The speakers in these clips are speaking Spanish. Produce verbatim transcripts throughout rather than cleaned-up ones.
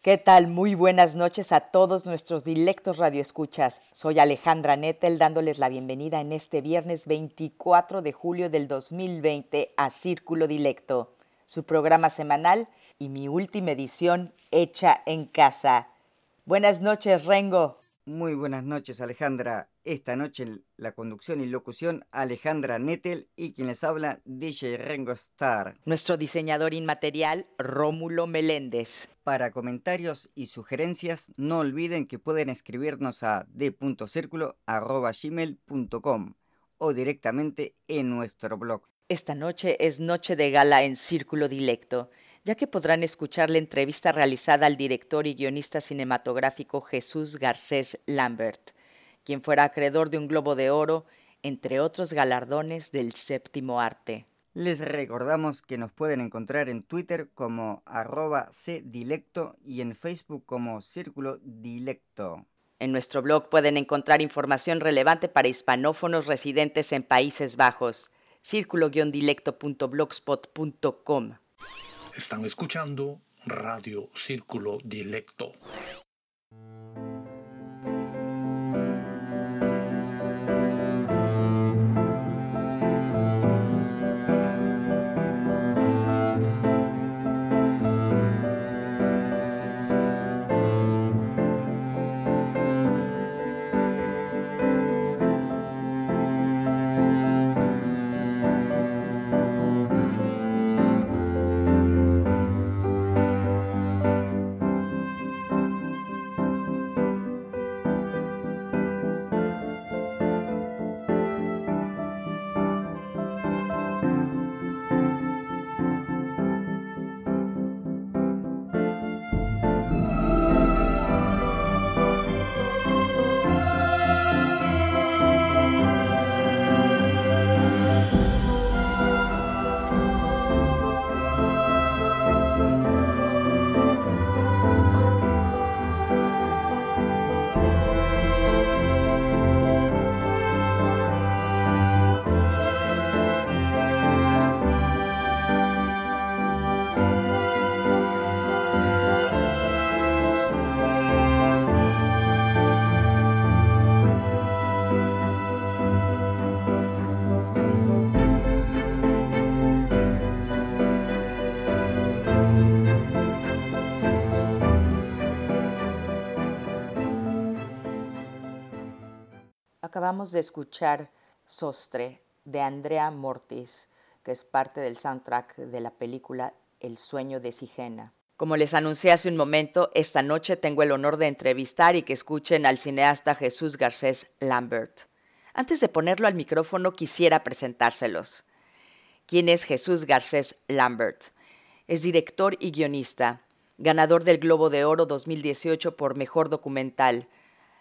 ¿Qué tal? Muy buenas noches a todos nuestros dilectos radioescuchas. Soy Alejandra Nettel dándoles la bienvenida en este viernes veinticuatro de julio del dos mil veinte a Círculo Dilecto, su programa semanal y mi última edición hecha en casa. Buenas noches, Rengo. Muy buenas noches, Alejandra. Esta noche en la conducción y locución, Alejandra Nettel, y quien les habla, D J Rengostar. Nuestro diseñador inmaterial, Rómulo Meléndez. Para comentarios y sugerencias, no olviden que pueden escribirnos a d punto círculo arroba gmail punto com o directamente en nuestro blog. Esta noche es noche de gala en Círculo Dilecto, ya que podrán escuchar la entrevista realizada al director y guionista cinematográfico Jesús Garcés Lambert, quien fuera acreedor de un Globo de Oro, entre otros galardones del séptimo arte. Les recordamos que nos pueden encontrar en Twitter como arroba cdilecto y en Facebook como Círculo Dilecto. En nuestro blog pueden encontrar información relevante para hispanófonos residentes en Países Bajos, círculo dilecto punto blogspot punto com. Están escuchando Radio Círculo Dilecto. Acabamos de escuchar Sostre, de Andrea Motis, que es parte del soundtrack de la película El Sueño de Sigena. Como les anuncié hace un momento, esta noche tengo el honor de entrevistar y que escuchen al cineasta Jesús Garcés Lambert. Antes de ponerlo al micrófono, quisiera presentárselos. ¿Quién es Jesús Garcés Lambert? Es director y guionista, ganador del Globo de Oro dos mil dieciocho por Mejor Documental.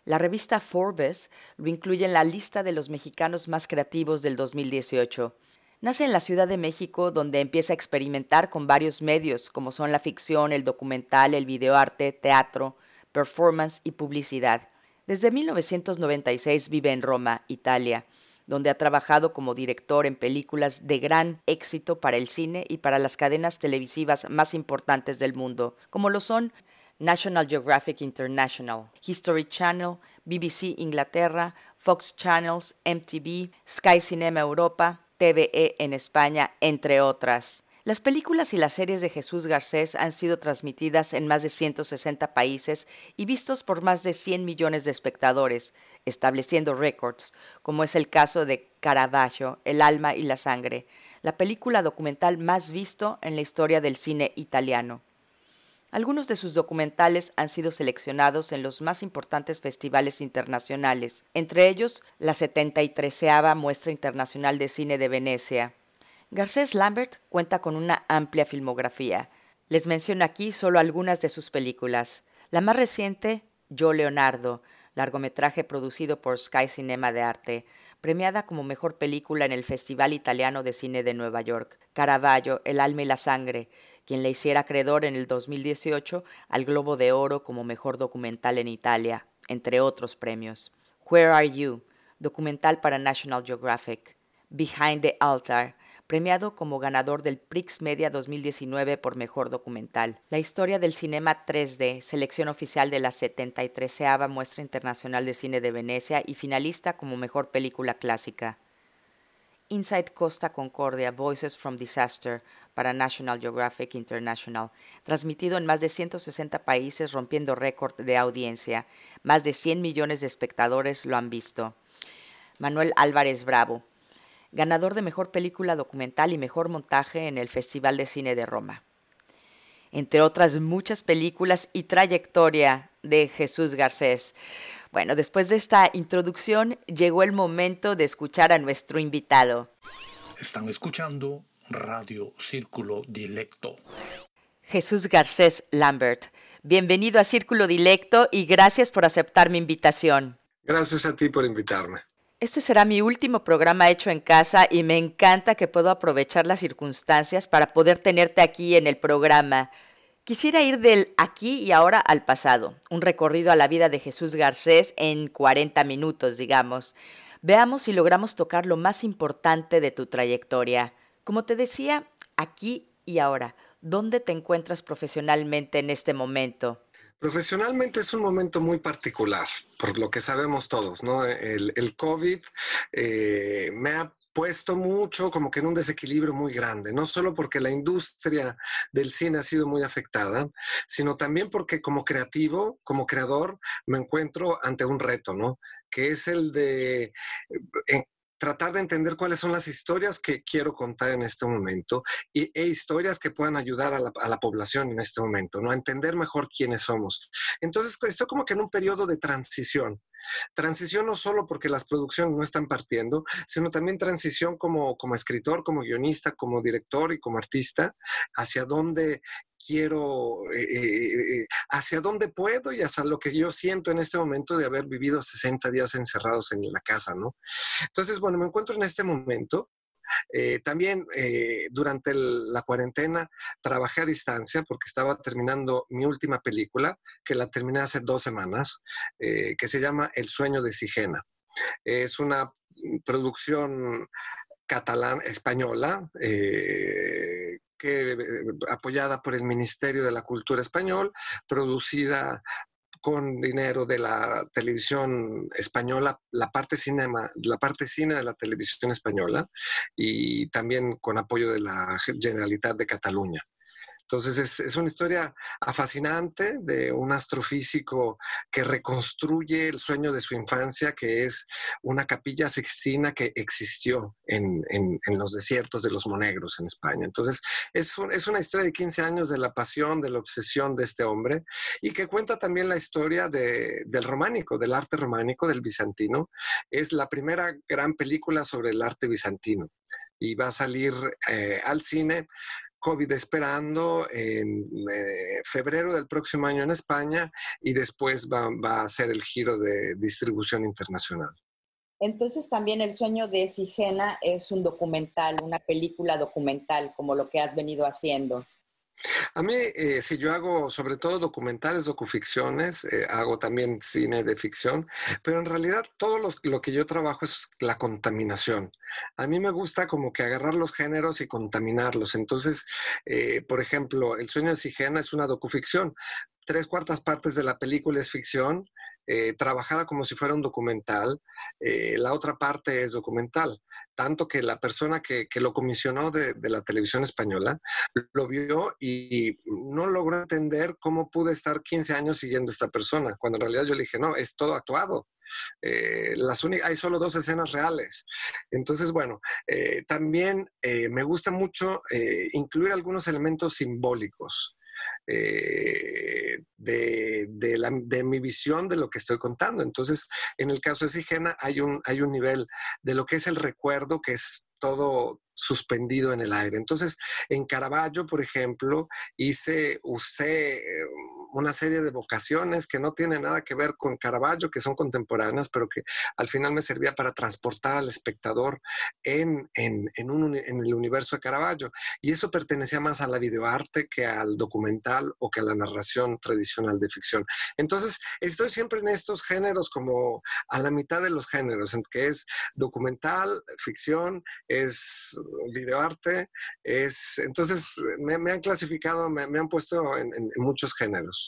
La revista Forbes lo incluye en la lista de los mexicanos más creativos del dos mil dieciocho. Nace en la Ciudad de México, donde empieza a experimentar con varios medios, como son la ficción, el documental, el videoarte, teatro, performance y publicidad. Desde mil novecientos noventa y seis vive en Roma, Italia, donde ha trabajado como director en películas de gran éxito para el cine y para las cadenas televisivas más importantes del mundo, como lo son National Geographic International, History Channel, B B C Inglaterra, Fox Channels, M T V, Sky Cinema Europa, T V E en España, entre otras. Las películas y las series de Jesús Garcés han sido transmitidas en más de ciento sesenta países y vistos por más de cien millones de espectadores, estableciendo récords, como es el caso de Caravaggio, El alma y la sangre, la película documental más visto en la historia del cine italiano. Algunos de sus documentales han sido seleccionados en los más importantes festivales internacionales, entre ellos la setenta y tresava Muestra Internacional de Cine de Venecia. Garcés Lambert cuenta con una amplia filmografía. Les menciono aquí solo algunas de sus películas. La más reciente, Yo Leonardo, largometraje producido por Sky Cinema de Arte, premiada como mejor película en el Festival Italiano de Cine de Nueva York. Caravaggio, El alma y la sangre, quien le hiciera acreedor en el dos mil dieciocho al Globo de Oro como mejor documental en Italia, entre otros premios. Where Are You, documental para National Geographic. Behind the Altar, premiado como ganador del Prix Media dos mil diecinueve por mejor documental. La Historia del Cinema tres D, selección oficial de la setenta y tercera Muestra Internacional de Cine de Venecia y finalista como mejor película clásica. Inside Costa Concordia, Voices from Disaster, para National Geographic International, transmitido en más de ciento sesenta países, rompiendo récord de audiencia. Más de cien millones de espectadores lo han visto. Manuel Álvarez Bravo, ganador de Mejor Película Documental y Mejor Montaje en el Festival de Cine de Roma. Entre otras muchas películas y trayectoria de Jesús Garcés. Bueno, después de esta introducción, llegó el momento de escuchar a nuestro invitado. Están escuchando Radio Círculo Dilecto. Jesús Garcés Lambert, bienvenido a Círculo Dilecto y gracias por aceptar mi invitación. Gracias a ti por invitarme. Este será mi último programa hecho en casa y me encanta que puedo aprovechar las circunstancias para poder tenerte aquí en el programa. Quisiera ir del aquí y ahora al pasado, un recorrido a la vida de Jesús Garcés en cuarenta minutos, digamos. Veamos si logramos tocar lo más importante de tu trayectoria. Como te decía, aquí y ahora, ¿dónde te encuentras profesionalmente en este momento? Profesionalmente es un momento muy particular, por lo que sabemos todos, ¿no? El, el COVID eh, me ha puesto mucho como que en un desequilibrio muy grande, no solo porque la industria del cine ha sido muy afectada, sino también porque como creativo, como creador, me encuentro ante un reto, ¿no? Que es el de... Eh, tratar de entender cuáles son las historias que quiero contar en este momento y, e historias que puedan ayudar a la, a la población en este momento, ¿no? A entender mejor quiénes somos. Entonces, estoy como que en un periodo de transición. Transición no solo porque las producciones no están partiendo, sino también transición como, como escritor, como guionista, como director y como artista, hacia dónde quiero, eh, eh, hacia dónde puedo y hacia lo que yo siento en este momento de haber vivido sesenta días encerrados en la casa, ¿no? Entonces, bueno, me encuentro en este momento. Eh, también eh, durante el, la cuarentena trabajé a distancia porque estaba terminando mi última película, que la terminé hace dos semanas, eh, que se llama El Sueño de Sigena. Es una producción catalana, española, eh, que, apoyada por el Ministerio de la Cultura Español, producida con dinero de la televisión española, la parte cinema, la parte cine de la televisión española y también con apoyo de la Generalitat de Cataluña. Entonces es, es una historia fascinante de un astrofísico que reconstruye el sueño de su infancia, que es una capilla sixtina que existió en, en, en los desiertos de los Monegros en España. Entonces es, un, es una historia de quince años de la pasión, de la obsesión de este hombre y que cuenta también la historia de, del románico, del arte románico, del bizantino. Es la primera gran película sobre el arte bizantino y va a salir eh, al cine COVID esperando en eh, febrero del próximo año en España y después va, va a hacer el giro de distribución internacional. Entonces también El Sueño de Sigena es un documental, una película documental, como lo que has venido haciendo. A mí, eh, si yo hago sobre todo documentales, docuficciones, eh, hago también cine de ficción, pero en realidad todo lo, lo que yo trabajo es la contaminación. A mí me gusta como que agarrar los géneros y contaminarlos. Entonces, eh, por ejemplo, El Sueño de Sigena es una docuficción. Tres cuartas partes de la película es ficción, eh, trabajada como si fuera un documental. Eh, la otra parte es documental. Tanto que la persona que, que lo comisionó de, de la televisión española lo vio y, y no logró entender cómo pude estar quince años siguiendo a esta persona, cuando en realidad yo le dije, no, es todo actuado. Eh, las únicas, hay solo dos escenas reales. Entonces, bueno, eh, también eh, me gusta mucho eh, incluir algunos elementos simbólicos. Eh, de, de, de, la, de mi visión de lo que estoy contando. Entonces, en el caso de Sigena hay un, hay un nivel de lo que es el recuerdo, que es todo suspendido en el aire. Entonces, en Caravaggio, por ejemplo, hice, usé una serie de vocaciones que no tienen nada que ver con Caravaggio, que son contemporáneas, pero que al final me servía para transportar al espectador en, en, en, un, en el universo de Caravaggio. Y eso pertenecía más a la videoarte que al documental o que a la narración tradicional de ficción. Entonces, estoy siempre en estos géneros, como a la mitad de los géneros, que es documental, ficción, es videoarte, es... Entonces, me, me han clasificado, me, me han puesto en, en, en muchos géneros.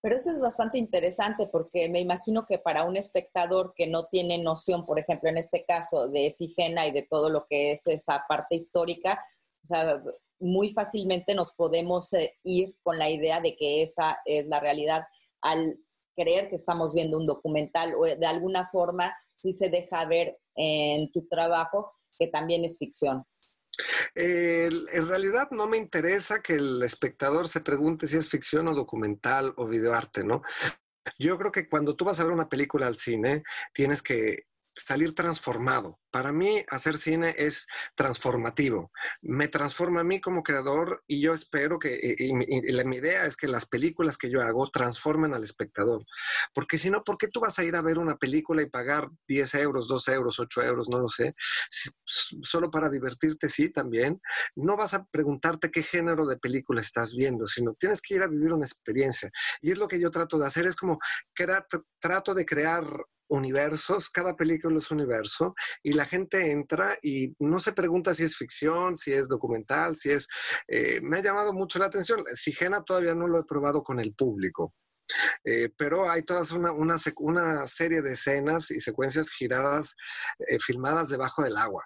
Pero eso es bastante interesante, porque me imagino que para un espectador que no tiene noción, por ejemplo, en este caso de Sigena y de todo lo que es esa parte histórica, o sea, muy fácilmente nos podemos ir con la idea de que esa es la realidad al creer que estamos viendo un documental, o de alguna forma sí se deja ver en tu trabajo que también es ficción. Eh, en realidad no me interesa que el espectador se pregunte si es ficción o documental o videoarte, ¿no? Yo creo que cuando tú vas a ver una película al cine, tienes que salir transformado. Para mí, hacer cine es transformativo. Me transforma a mí como creador, y yo espero que, y, y, y la, mi idea es que las películas que yo hago transformen al espectador. Porque si no, ¿por qué tú vas a ir a ver una película y pagar diez euros, dos euros, ocho euros, no lo sé, si, solo para divertirte? Sí, también. No vas a preguntarte qué género de película estás viendo, sino tienes que ir a vivir una experiencia. Y es lo que yo trato de hacer, es como trato, trato de crear universos. Cada película es un universo, y la gente entra y no se pregunta si es ficción, si es documental, si es... Eh, me ha llamado mucho la atención. Sigena todavía no lo he probado con el público, eh, pero hay toda una, una, una serie de escenas y secuencias giradas, eh, filmadas debajo del agua,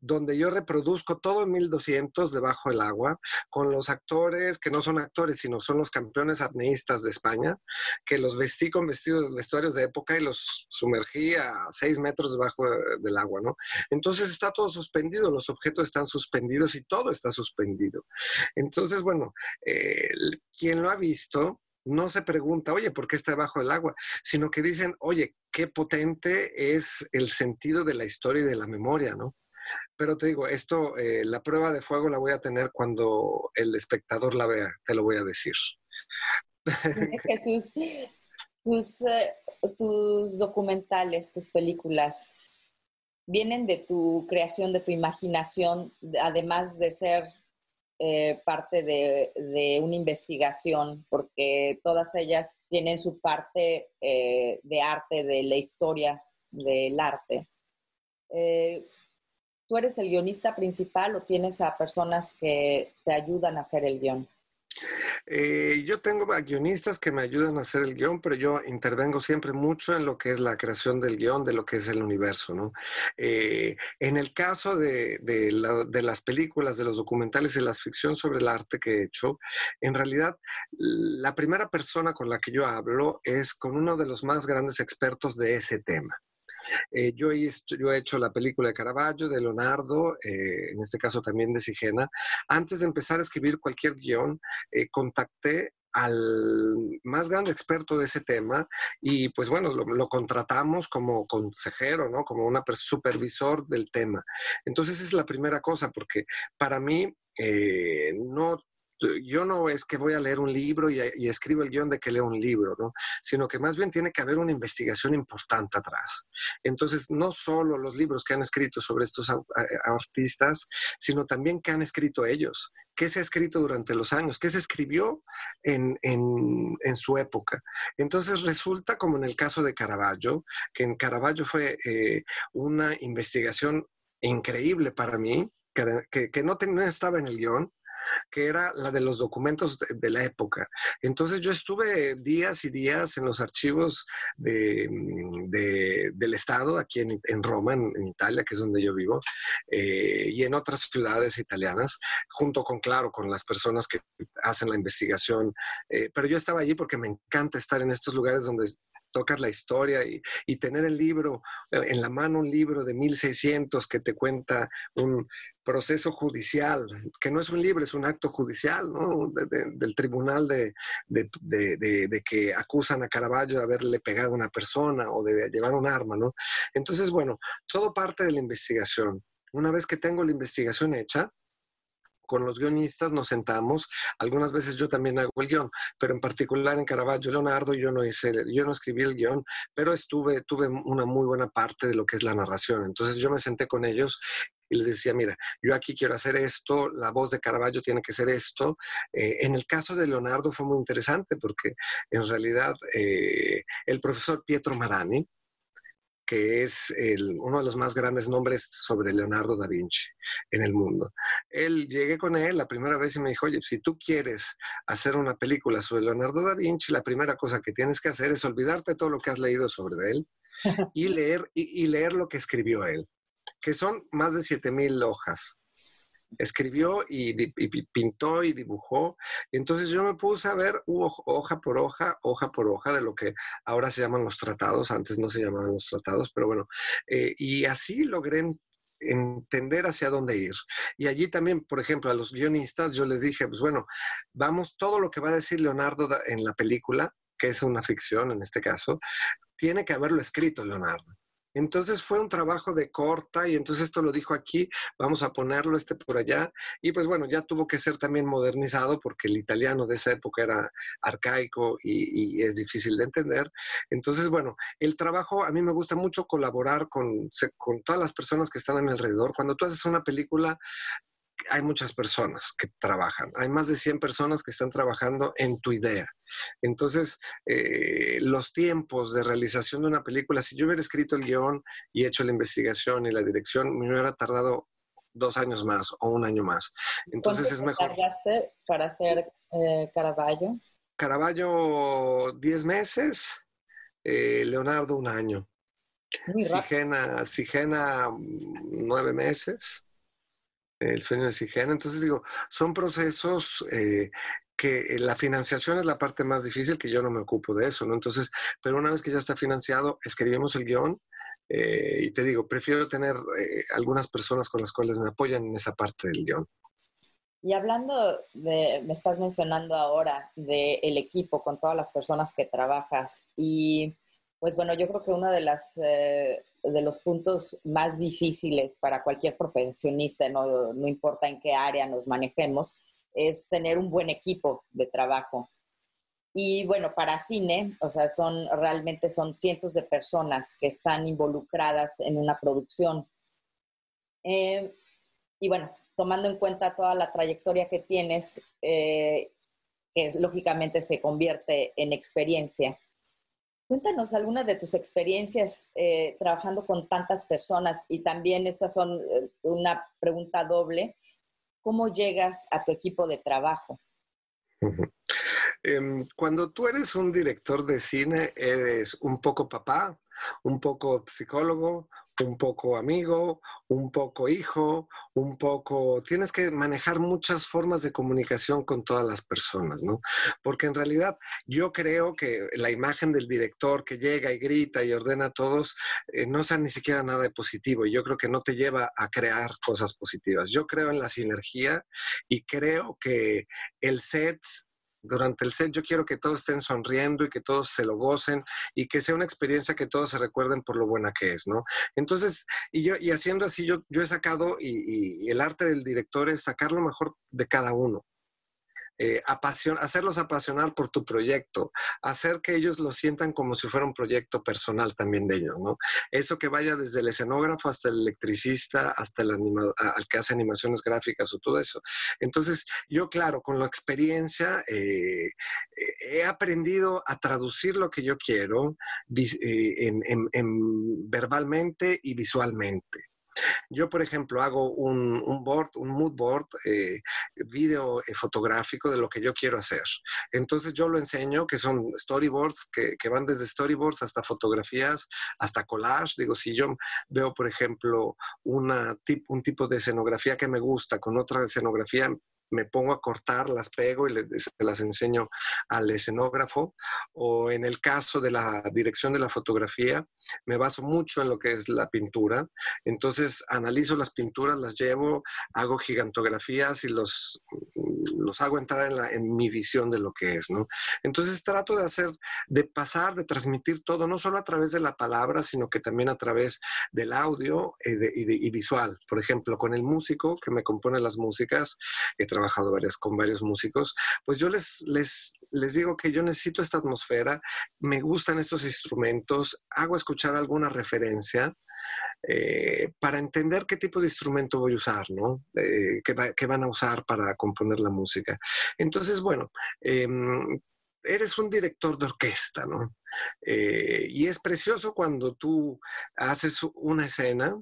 donde yo reproduzco todo en mil doscientos debajo del agua, con los actores que no son actores, sino son los campeones apneístas de España, que los vestí con vestidos, vestuarios de época, y los sumergí a seis metros debajo de, del agua, ¿no? Entonces está todo suspendido, los objetos están suspendidos y todo está suspendido. Entonces, bueno, eh, quien lo ha visto no se pregunta, oye, ¿por qué está debajo del agua? Sino que dicen, oye, qué potente es el sentido de la historia y de la memoria, ¿no? Pero te digo, esto, eh, la prueba de fuego la voy a tener cuando el espectador la vea, te lo voy a decir. Jesús, tus, eh, tus documentales, tus películas, vienen de tu creación, de tu imaginación, además de ser eh, parte de, de una investigación, porque todas ellas tienen su parte eh, de arte, de la historia del arte. Eh, ¿Tú eres el guionista principal o tienes a personas que te ayudan a hacer el guión? Eh, yo tengo a guionistas que me ayudan a hacer el guión, pero yo intervengo siempre mucho en lo que es la creación del guión, de lo que es el universo, ¿no? Eh, en el caso de, de, la, de las películas, de los documentales y la ficción sobre el arte que he hecho, en realidad la primera persona con la que yo hablo es con uno de los más grandes expertos de ese tema. Eh, yo, he, yo he hecho la película de Caravaggio, de Leonardo, eh, en este caso también de Sigena. Antes de empezar a escribir cualquier guión, eh, contacté al más grande experto de ese tema y pues bueno, lo, lo contratamos como consejero, ¿no? Como un supervisor del tema. Entonces es la primera cosa, porque para mí eh, no... Yo no es que voy a leer un libro y, y escribo el guión de que leo un libro, ¿no? Sino que más bien tiene que haber una investigación importante atrás. Entonces, no solo los libros que han escrito sobre estos artistas, sino también qué han escrito ellos. ¿Qué se ha escrito durante los años? ¿Qué se escribió en, en, en su época? Entonces resulta, como en el caso de Caravaggio, que en Caravaggio fue eh, una investigación increíble para mí, que, que, que no, ten, no estaba en el guión, que era la de los documentos de, de la época. Entonces yo estuve días y días en los archivos de, de, del Estado, aquí en, en Roma, en, en Italia, que es donde yo vivo, eh, y en otras ciudades italianas, junto con, claro, con las personas que hacen la investigación. Eh, pero yo estaba allí porque me encanta estar en estos lugares donde tocas la historia y, y tener el libro, en la mano un libro de mil seiscientos que te cuenta un... proceso judicial, que no es un libre, es un acto judicial, ¿no? De, de, del tribunal de, de, de, de, de que acusan a Caravaggio de haberle pegado a una persona o de, de llevar un arma, ¿no? Entonces, bueno, todo parte de la investigación. Una vez que tengo la investigación hecha, con los guionistas nos sentamos, algunas veces yo también hago el guión, pero en particular en Caravaggio Leonardo yo no hice, yo no escribí el guión, pero estuve, tuve una muy buena parte de lo que es la narración. Entonces yo me senté con ellos y les decía, mira, yo aquí quiero hacer esto, la voz de Caravaggio tiene que ser esto. Eh, en el caso de Leonardo fue muy interesante porque en realidad eh, el profesor Pietro Marani, que es el, uno de los más grandes nombres sobre Leonardo da Vinci en el mundo. Él, llegué con él la primera vez y me dijo, oye, si tú quieres hacer una película sobre Leonardo da Vinci, la primera cosa que tienes que hacer es olvidarte de todo lo que has leído sobre él y leer, y, y leer lo que escribió él, que son más de siete mil hojas. Escribió y, y, y pintó y dibujó. Entonces yo me puse a ver uh, hoja por hoja, hoja por hoja de lo que ahora se llaman los tratados, antes no se llamaban los tratados, pero bueno, eh, y así logré entender hacia dónde ir. Y allí también, por ejemplo, a los guionistas yo les dije, pues bueno, vamos, todo lo que va a decir Leonardo en la película, que es una ficción en este caso, tiene que haberlo escrito Leonardo. Entonces fue un trabajo de corta y entonces esto lo dijo aquí, vamos a ponerlo este por allá. Y pues bueno, ya tuvo que ser también modernizado porque el italiano de esa época era arcaico y, y es difícil de entender. Entonces bueno, el trabajo, a mí me gusta mucho colaborar con, con todas las personas que están a mi alrededor. Cuando tú haces una película, hay muchas personas que trabajan. Hay más de cien personas que están trabajando en tu idea. Entonces, eh, los tiempos de realización de una película, si yo hubiera escrito el guión y hecho la investigación y la dirección, me hubiera tardado dos años más o un año más. Entonces es mejor. ¿Cuánto tardaste para hacer eh, Caravaggio? Caravaggio diez meses, eh, Leonardo un año. Sigena, Sigena nueve meses, El Sueño de Sigena. Entonces digo, son procesos... Eh, que la financiación es la parte más difícil, que yo no me ocupo de eso, ¿no? Entonces, pero una vez que ya está financiado, escribimos el guión eh, y te digo, prefiero tener eh, algunas personas con las cuales me apoyan en esa parte del guión. Y hablando de, me estás mencionando ahora del equipo con todas las personas que trabajas y pues bueno, yo creo que uno de, las, eh, de los puntos más difíciles para cualquier profesionista, no, no importa en qué área nos manejemos, es tener un buen equipo de trabajo. Y bueno, para cine, o sea, son, realmente son cientos de personas que están involucradas en una producción. Eh, y bueno, tomando en cuenta toda la trayectoria que tienes, eh, que lógicamente se convierte en experiencia. Cuéntanos algunas de tus experiencias eh, trabajando con tantas personas y también estas son eh, una pregunta doble. ¿Cómo llegas a tu equipo de trabajo? Uh-huh. eh, cuando tú eres un director de cine, eres un poco papá, un poco psicólogo, un poco amigo, un poco hijo, un poco... Tienes que manejar muchas formas de comunicación con todas las personas, ¿no? Porque en realidad yo creo que la imagen del director que llega y grita y ordena a todos eh, no sea ni siquiera nada de positivo. Y yo creo que no te lleva a crear cosas positivas. Yo creo en la sinergia y creo que el set... Durante el set yo quiero que todos estén sonriendo y que todos se lo gocen y que sea una experiencia que todos se recuerden por lo buena que es, ¿no? Entonces, y, yo, y haciendo así, yo, yo he sacado, y, y el arte del director es sacar lo mejor de cada uno. Eh, apasion, hacerlos apasionar por tu proyecto, hacer que ellos lo sientan como si fuera un proyecto personal también de ellos, ¿no? Eso que vaya desde el escenógrafo hasta el electricista, hasta el animador, al que hace animaciones gráficas o todo eso. Entonces, yo claro, con la experiencia eh, eh, he aprendido a traducir lo que yo quiero eh, en, en, en verbalmente y visualmente. Yo, por ejemplo, hago un, un board, un mood board, eh, video eh, fotográfico de lo que yo quiero hacer. Entonces yo lo enseño, que son storyboards, que, que van desde storyboards hasta fotografías, hasta collage. Digo, si yo veo, por ejemplo, una tip, un tipo de escenografía que me gusta con otra escenografía, me pongo a cortar, las pego y les, las enseño al escenógrafo. O en el caso de la dirección de la fotografía, me baso mucho en lo que es la pintura. Entonces analizo las pinturas, las llevo, hago gigantografías y los, los hago entrar en, la, en mi visión de lo que es, ¿no? Entonces trato de hacer, de pasar, de transmitir todo, no solo a través de la palabra, sino que también a través del audio y, de, y, de, y visual. Por ejemplo, con el músico que me compone las músicas, he trabajado varias, con varios músicos, pues yo les, les, les digo que yo necesito esta atmósfera, me gustan estos instrumentos, hago escuchar alguna referencia, Eh, para entender qué tipo de instrumento voy a usar, ¿no? Eh, qué, va, qué van a usar para componer la música. Entonces, bueno, eh, eres un director de orquesta, ¿no? Eh, y es precioso cuando tú haces una escena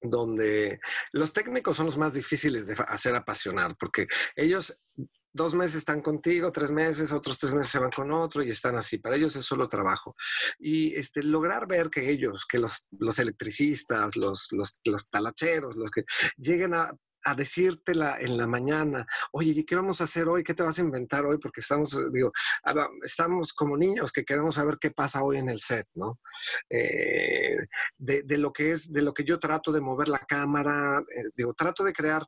donde los técnicos son los más difíciles de hacer apasionar, porque ellos... Dos meses están contigo, tres meses, otros tres meses se van con otro y están así. Para ellos es solo trabajo. Y este, lograr ver que ellos, que los, los electricistas, los, los, los talacheros, los que lleguen a... a decirte la, en la mañana, oye, ¿y qué vamos a hacer hoy? ¿Qué te vas a inventar hoy? Porque estamos, digo, estamos como niños que queremos saber qué pasa hoy en el set, ¿no? Eh, de, de lo que es, de lo que yo trato de mover la cámara, eh, digo, trato de crear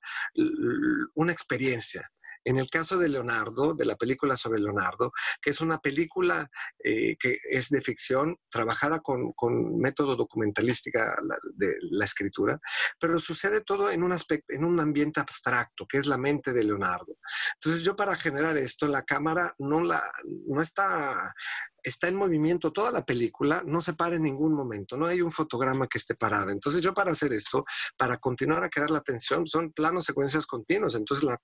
una experiencia. En el caso de Leonardo, de la película sobre Leonardo, que es una película eh, que es de ficción, trabajada con, con método documentalística la, de la escritura, pero sucede todo en un, aspecto, en un ambiente abstracto, que es la mente de Leonardo. Entonces yo, para generar esto, la cámara no, la, no está... está en movimiento toda la película, no se para en ningún momento, no hay un fotograma que esté parado. Entonces yo, para hacer esto, para continuar a crear la tensión, son planos, secuencias continuos. Entonces la,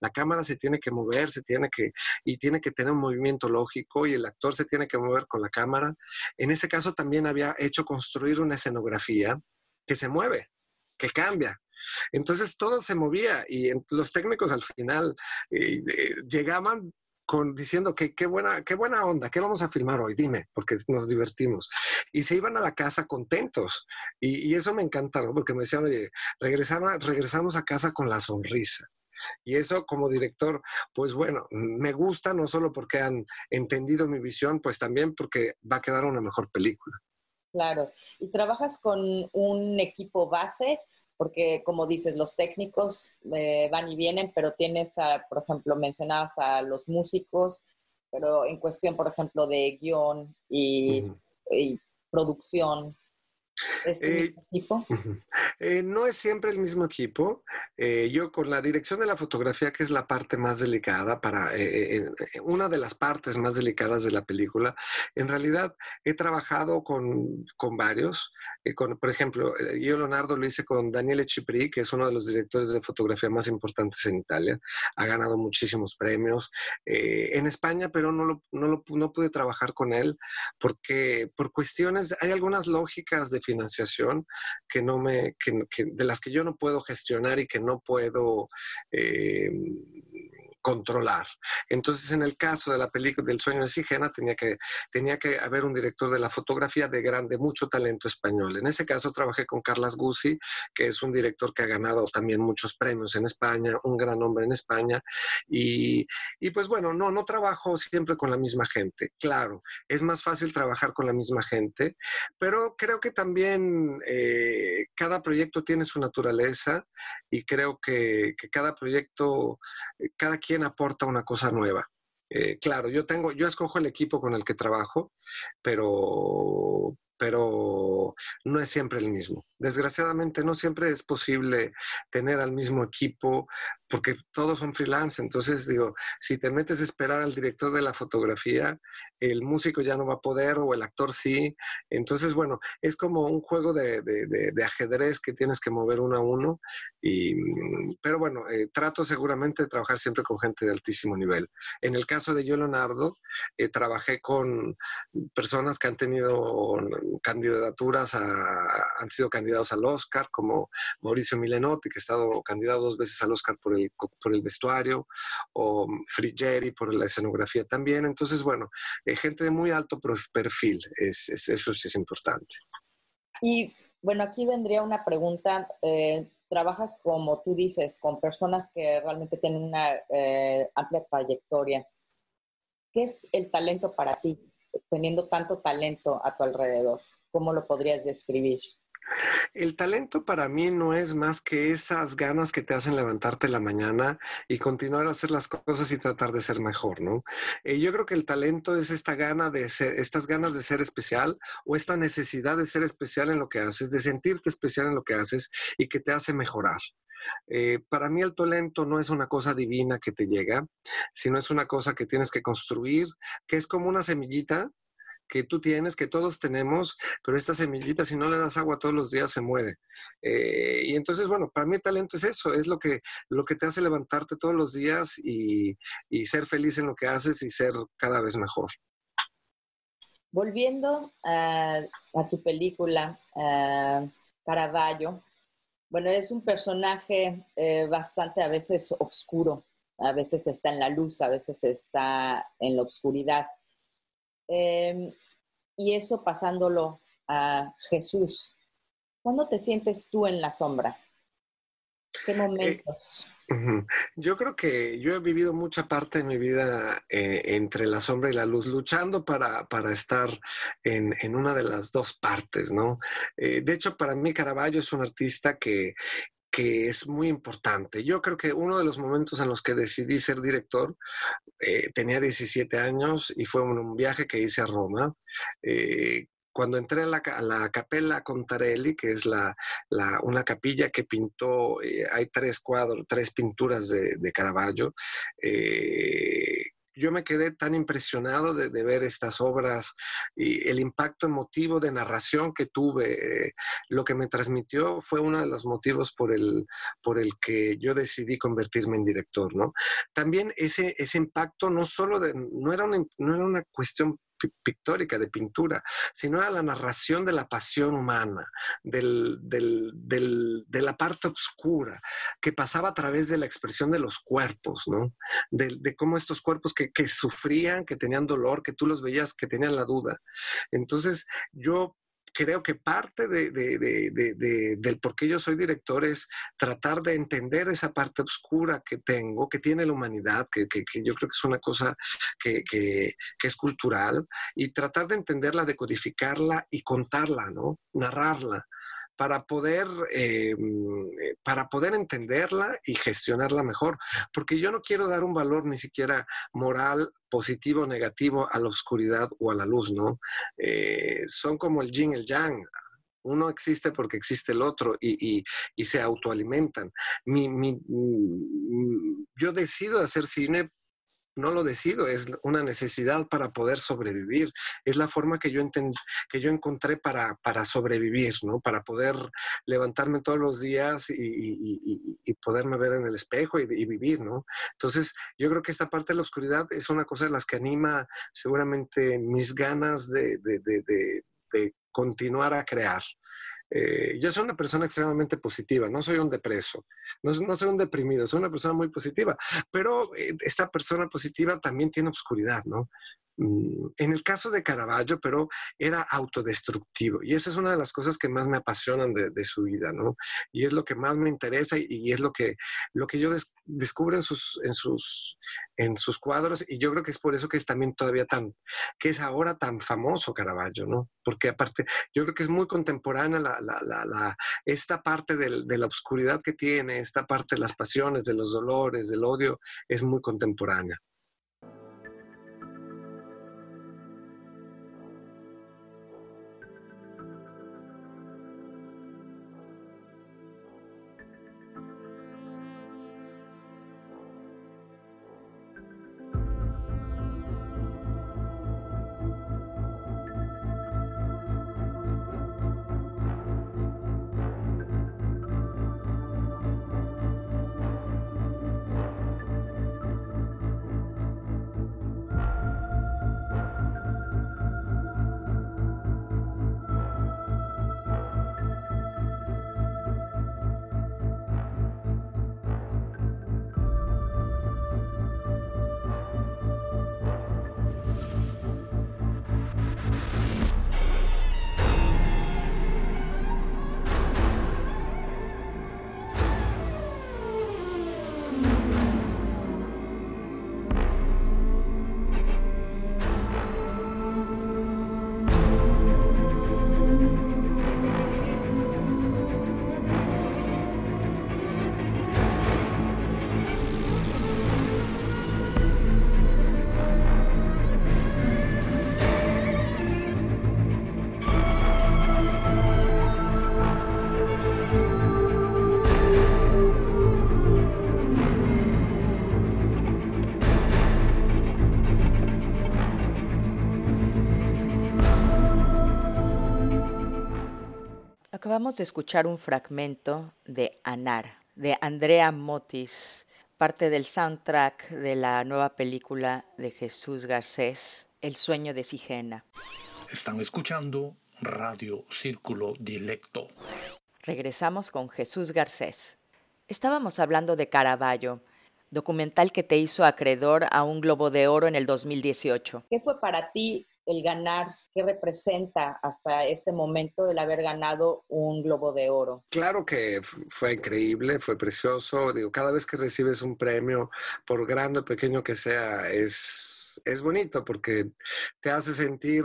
la cámara se tiene que mover, se tiene que, y tiene que tener un movimiento lógico, y el actor se tiene que mover con la cámara. En ese caso también había hecho construir una escenografía que se mueve, que cambia. Entonces todo se movía, y los técnicos al final eh, eh, llegaban Con, diciendo que qué buena, qué buena onda, qué vamos a filmar hoy, dime, porque nos divertimos. Y se iban a la casa contentos. Y, y eso me encanta, ¿no? Porque me decían, oye, regresamos, regresamos a casa con la sonrisa. Y eso, como director, pues bueno, me gusta, no solo porque han entendido mi visión, pues también porque va a quedar una mejor película. Claro. ¿Y trabajas con un equipo base? Porque, como dices, los técnicos eh, van y vienen, pero tienes, a, por ejemplo, mencionabas a los músicos, pero en cuestión, por ejemplo, de guión y, uh-huh. y producción, ¿es el eh, mismo equipo? Eh, no es siempre el mismo equipo. Eh, yo, con la dirección de la fotografía, que es la parte más delicada, para eh, eh, una de las partes más delicadas de la película, en realidad he trabajado con, con varios. Eh, con, por ejemplo, eh, yo Leonardo lo hice con Daniele Cipri, que es uno de los directores de fotografía más importantes en Italia. Ha ganado muchísimos premios eh, en España, pero no, lo, no, lo, no pude trabajar con él porque por cuestiones, hay algunas lógicas de financiación que no me, que, que, de las que yo no puedo gestionar y que no puedo eh, controlar. Entonces, en el caso de la película del Sueño de Sigena, tenía que, tenía que haber un director de la fotografía de grande, mucho talento español. En ese caso trabajé con Carlos Guzzi, que es un director que ha ganado también muchos premios en España, un gran hombre en España. Y, y pues bueno, no, no trabajo siempre con la misma gente. Claro, es más fácil trabajar con la misma gente, pero creo que también También eh, cada proyecto tiene su naturaleza, y creo que, que cada proyecto, cada quien aporta una cosa nueva. Eh, claro, yo tengo, yo escojo el equipo con el que trabajo, pero, pero no es siempre el mismo. Desgraciadamente no siempre es posible tener al mismo equipo, porque todos son freelance. Entonces, digo, si te metes a esperar al director de la fotografía, el músico ya no va a poder, o el actor sí. Entonces, bueno, es como un juego de, de, de, de ajedrez que tienes que mover uno a uno. Y, pero bueno, eh, trato seguramente de trabajar siempre con gente de altísimo nivel. En el caso de Yo Leonardo, eh, trabajé con personas que han tenido candidaturas, a, han sido candidatos al Oscar, como Mauricio Milenotti, que ha estado candidato dos veces al Oscar por el, por el vestuario, o Frigieri por la escenografía también. Entonces, bueno, eh, gente de muy alto perfil, es, es, eso sí es importante. Y bueno, aquí vendría una pregunta, eh, trabajas, como tú dices, con personas que realmente tienen una eh, amplia trayectoria. ¿Qué es el talento para ti, teniendo tanto talento a tu alrededor? ¿Cómo lo podrías describir? El talento para mí no es más que esas ganas que te hacen levantarte en la mañana y continuar a hacer las cosas y tratar de ser mejor, ¿no? Eh, yo creo que el talento es esta gana de ser, estas ganas de ser especial, o esta necesidad de ser especial en lo que haces, de sentirte especial en lo que haces y que te hace mejorar. Eh, para mí el talento no es una cosa divina que te llega, sino es una cosa que tienes que construir, que es como una semillita que tú tienes, que todos tenemos, pero esta semillita, si no le das agua todos los días, se muere. Eh, y entonces, bueno, para mí el talento es eso, es lo que, lo que te hace levantarte todos los días y, y ser feliz en lo que haces y ser cada vez mejor. Volviendo a, a tu película, a Caravaggio, bueno, es un personaje eh, bastante a veces oscuro, a veces está en la luz, a veces está en la oscuridad. Eh, y eso pasándolo a Jesús. ¿Cuándo te sientes tú en la sombra? ¿Qué momentos? Eh. Yo creo que yo he vivido mucha parte de mi vida eh, entre la sombra y la luz, luchando para, para estar en, en una de las dos partes, ¿no? Eh, de hecho, para mí Caravaggio es un artista que, que es muy importante. Yo creo que uno de los momentos en los que decidí ser director, eh, tenía diecisiete años y fue un, un viaje que hice a Roma. Eh, Cuando entré a la, a la Capella Contarelli, que es la, la, una capilla que pintó, eh, hay tres cuadros, tres pinturas de, de Caravaggio, eh, yo me quedé tan impresionado de, de ver estas obras y el impacto emotivo de narración que tuve, eh, lo que me transmitió fue uno de los motivos por el, por el que yo decidí convertirme en director, ¿no? También ese, ese impacto no solo de, no era una, no era una cuestión pictórica, de pintura, sino a la narración de la pasión humana, del, del, del, de la parte oscura que pasaba a través de la expresión de los cuerpos, ¿no? De, de cómo estos cuerpos que, que sufrían, que tenían dolor, que tú los veías, que tenían la duda. Entonces, yo creo que parte de, de, de, de, de, del por qué yo soy director es tratar de entender esa parte oscura que tengo, que tiene la humanidad, que, que, que yo creo que es una cosa que, que, que es cultural, y tratar de entenderla, decodificarla y contarla, ¿no? Narrarla, para poder, eh, para poder entenderla y gestionarla mejor. Porque yo no quiero dar un valor ni siquiera moral, positivo o negativo, a la oscuridad o a la luz, ¿no? Eh, son como el yin y el yang. Uno existe porque existe el otro y, y, y se autoalimentan. Mi, mi, mi, yo decido hacer cine. No lo decido, es una necesidad para poder sobrevivir. Es la forma que yo, entend, que yo encontré para, para sobrevivir, ¿no? Para poder levantarme todos los días y, y, y, y poderme ver en el espejo y, y vivir, ¿no? Entonces, yo creo que esta parte de la oscuridad es una cosa de las que anima seguramente mis ganas de, de, de, de, de continuar a crear. Eh, yo soy una persona extremadamente positiva, no soy un depreso, no, no soy un deprimido, soy una persona muy positiva, pero eh, esta persona positiva también tiene oscuridad, ¿no? Mm, en el caso de Caravaggio, pero era autodestructivo, y esa es una de las cosas que más me apasionan de, de su vida, ¿no? Y es lo que más me interesa y, y es lo que, lo que yo des, descubro en sus, en, sus, en sus cuadros, y yo creo que es por eso que es también todavía tan, que es ahora tan famoso Caravaggio, ¿no? Porque aparte, yo creo que es muy contemporánea la, la, la, la, esta parte del, de la oscuridad que tiene, esta parte de las pasiones, de los dolores, del odio, es muy contemporánea. Acabamos de escuchar un fragmento de Anar, de Andrea Motis, parte del soundtrack de la nueva película de Jesús Garcés, El Sueño de Sigena. Están escuchando Radio Círculo Dilecto. Regresamos con Jesús Garcés. Estábamos hablando de Caravaggio, documental que te hizo acreedor a un Globo de Oro en el dos mil dieciocho. ¿Qué fue para ti el ganar? ¿Qué representa hasta este momento el haber ganado un Globo de Oro? Claro que fue increíble, fue precioso. Digo, cada vez que recibes un premio, por grande o pequeño que sea, es, es bonito porque te hace sentir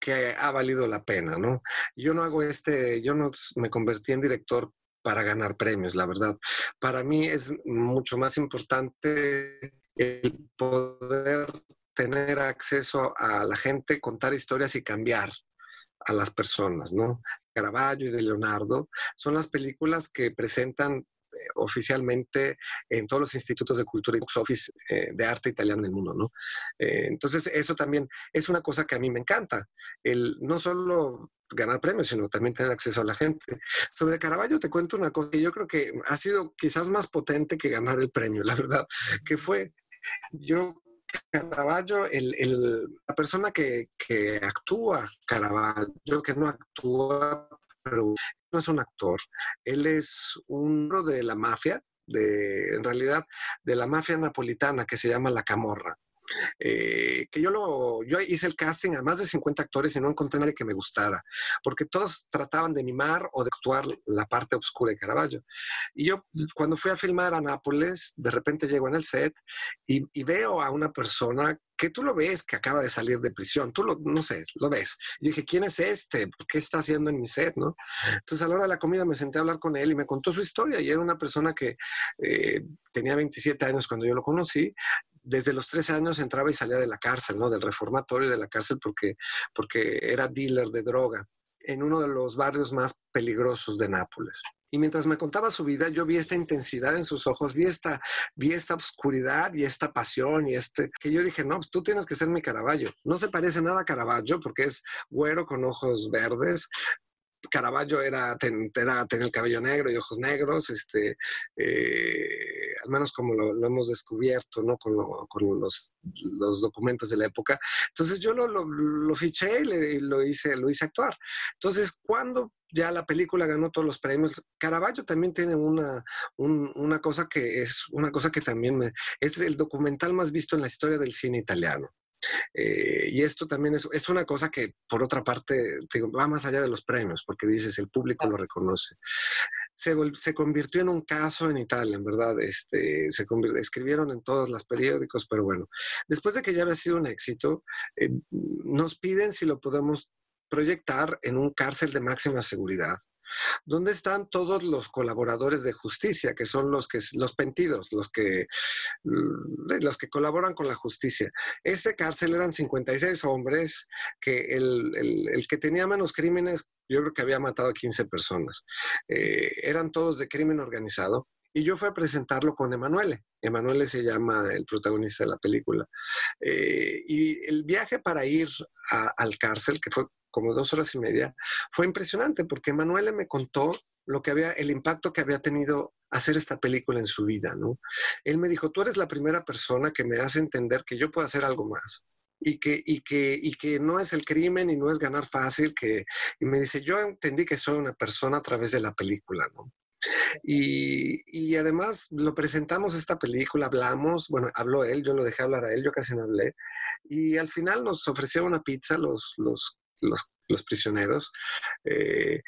que ha valido la pena, ¿no? Yo no hago este, yo no me convertí en director para ganar premios, la verdad. Para mí es mucho más importante el poder tener acceso a la gente, contar historias y cambiar a las personas, ¿no? Caravaggio y de Leonardo son las películas que presentan eh, oficialmente en todos los institutos de cultura y box office eh, de arte italiano del mundo, ¿no? Eh, entonces eso también es una cosa que a mí me encanta, el no solo ganar premios, sino también tener acceso a la gente. Sobre Caravaggio te cuento una cosa que yo creo que ha sido quizás más potente que ganar el premio, la verdad, que fue, yo Caravaggio, el, el, la persona que, que actúa Caravaggio, que no actúa, pero no es un actor, él es uno de la mafia, de, en realidad de la mafia napolitana que se llama La Camorra. Eh, que yo, lo, yo hice el casting a más de cincuenta actores y no encontré nadie que me gustara, porque todos trataban de mimar o de actuar la parte oscura de Caravaggio. Y yo cuando fui a filmar a Nápoles, de repente llego en el set y, y veo a una persona que tú lo ves que acaba de salir de prisión, tú lo, no sé, lo ves. Y dije, ¿quién es este? ¿Qué está haciendo en mi set, no? Entonces a la hora de la comida me senté a hablar con él y me contó su historia, y era una persona que eh, tenía veintisiete años cuando yo lo conocí. Desde los trece años entraba y salía de la cárcel, ¿no? Del reformatorio de la cárcel, porque, porque era dealer de droga en uno de los barrios más peligrosos de Nápoles. Y mientras me contaba su vida, yo vi esta intensidad en sus ojos, vi esta, vi esta oscuridad y esta pasión y este... Que yo dije, no, tú tienes que ser mi Caravaggio. No se parece nada a Caravaggio porque es güero con ojos verdes. Caravaggio era, ten, era tener el cabello negro y ojos negros, este... Eh, al menos como lo, lo hemos descubierto, ¿no? Con, lo, con los, los documentos de la época. Entonces yo lo, lo, lo fiché y le, lo, hice, lo hice actuar. Entonces, cuando ya la película ganó todos los premios, Caravaggio también tiene una, un, una cosa que es una cosa que también me, es el documental más visto en la historia del cine italiano. Eh, y esto también es, es una cosa que, por otra parte, digo, va más allá de los premios, porque dices, el público lo reconoce. Se, se convirtió en un caso en Italia, en verdad. Este, se escribieron en todos los periódicos, pero bueno. Después de que ya había sido un éxito, eh, nos piden si lo podemos proyectar en un cárcel de máxima seguridad, donde están todos los colaboradores de justicia, que son los, que, los pentidos, los que, los que colaboran con la justicia. Este cárcel eran cincuenta y seis hombres, que el, el, el que tenía menos crímenes, yo creo que había matado a quince personas. Eh, eran todos de crimen organizado. Y yo fui a presentarlo con Emanuele. Emanuele se llama el protagonista de la película. Eh, y el viaje para ir a, al cárcel, que fue como dos horas y media, fue impresionante porque Emanuele me contó lo que había, el impacto que había tenido hacer esta película en su vida, ¿no? Él me dijo, tú eres la primera persona que me hace entender que yo puedo hacer algo más. Y que, y, que, y que no es el crimen y no es ganar fácil. Que, y me dice, yo entendí que soy una persona a través de la película, ¿no? Y, y además lo presentamos esta película, hablamos, bueno, habló él, yo lo dejé hablar a él, yo casi no hablé. Y al final nos ofrecieron una pizza los, los, los, los prisioneros eh,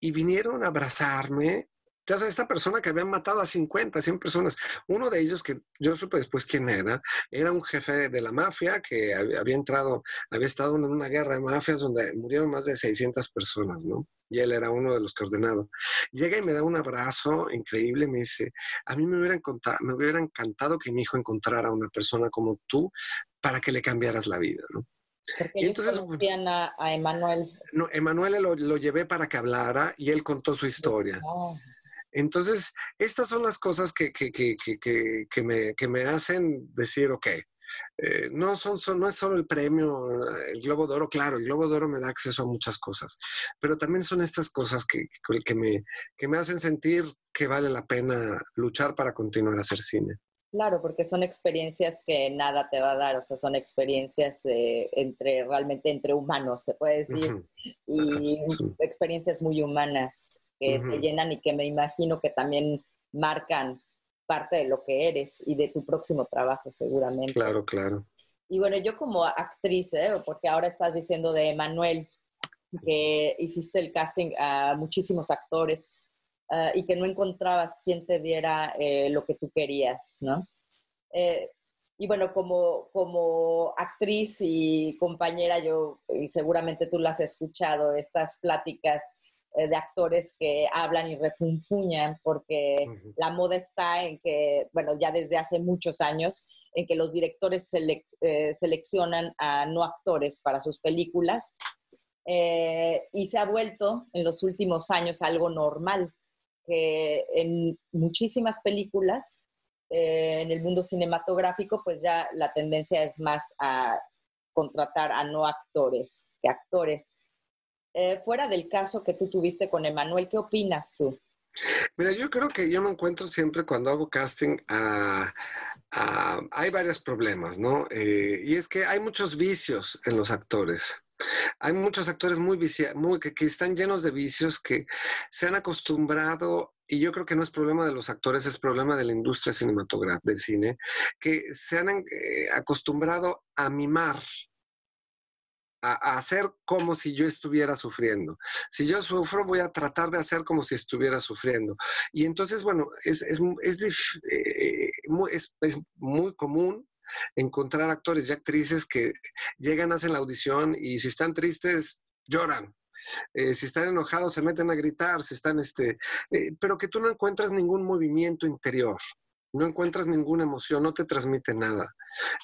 y vinieron a abrazarme. Ya sabes, esta persona que habían matado a cincuenta, cien personas, uno de ellos que yo supe después quién era, era un jefe de la mafia que había entrado, había estado en una guerra de mafias donde murieron más de seiscientas personas, ¿no? Y él era uno de los que ordenaba. Llega y me da un abrazo increíble, me dice, a mí me hubiera, me hubiera encantado que mi hijo encontrara a una persona como tú para que le cambiaras la vida, ¿no? Porque y ellos entonces, conocían a, a Emanuel. No, Emanuel lo, lo llevé para que hablara y él contó su historia. Oh. Entonces, estas son las cosas que, que, que, que, que, me, que me hacen decir, ok, Eh, no, son, son, no es solo el premio, el Globo de Oro, claro, el Globo de Oro me da acceso a muchas cosas, pero también son estas cosas que, que, me, que me hacen sentir que vale la pena luchar para continuar a hacer cine. Claro, porque son experiencias que nada te va a dar, o sea, son experiencias eh, entre realmente entre humanos, se puede decir, uh-huh. y uh-huh. experiencias muy humanas que uh-huh. te llenan y que me imagino que también marcan parte de lo que eres y de tu próximo trabajo seguramente. Claro, claro. Y bueno, yo como actriz, ¿eh? porque ahora estás diciendo de Emanuele, que hiciste el casting a muchísimos actores uh, y que no encontrabas quien te diera eh, lo que tú querías, ¿no? Eh, y bueno, como, como actriz y compañera, yo, y seguramente tú las has escuchado, estas pláticas de actores que hablan y refunfuñan porque uh-huh. la moda está en que, bueno, ya desde hace muchos años, en que los directores sele- eh, seleccionan a no actores para sus películas eh, y se ha vuelto en los últimos años algo normal que en muchísimas películas eh, en el mundo cinematográfico pues ya la tendencia es más a contratar a no actores que actores. Eh, fuera del caso que tú tuviste con Emanuele, ¿qué opinas tú? Mira, yo creo que yo me encuentro siempre cuando hago casting a... a hay varios problemas, ¿no? Eh, y es que hay muchos vicios en los actores. Hay muchos actores muy vicia, muy, que, que están llenos de vicios que se han acostumbrado, y yo creo que no es problema de los actores, es problema de la industria cinematográfica, del cine, que se han eh, acostumbrado a mimar, a hacer como si yo estuviera sufriendo. Si yo sufro, voy a tratar de hacer como si estuviera sufriendo. Y entonces, bueno, es, es, es, dif, eh, es, es muy común encontrar actores y actrices que llegan, hacen la audición y si están tristes, lloran. Eh, si están enojados, se meten a gritar, si están, este, eh, pero que tú no encuentras ningún movimiento interior. No encuentras ninguna emoción, no te transmite nada.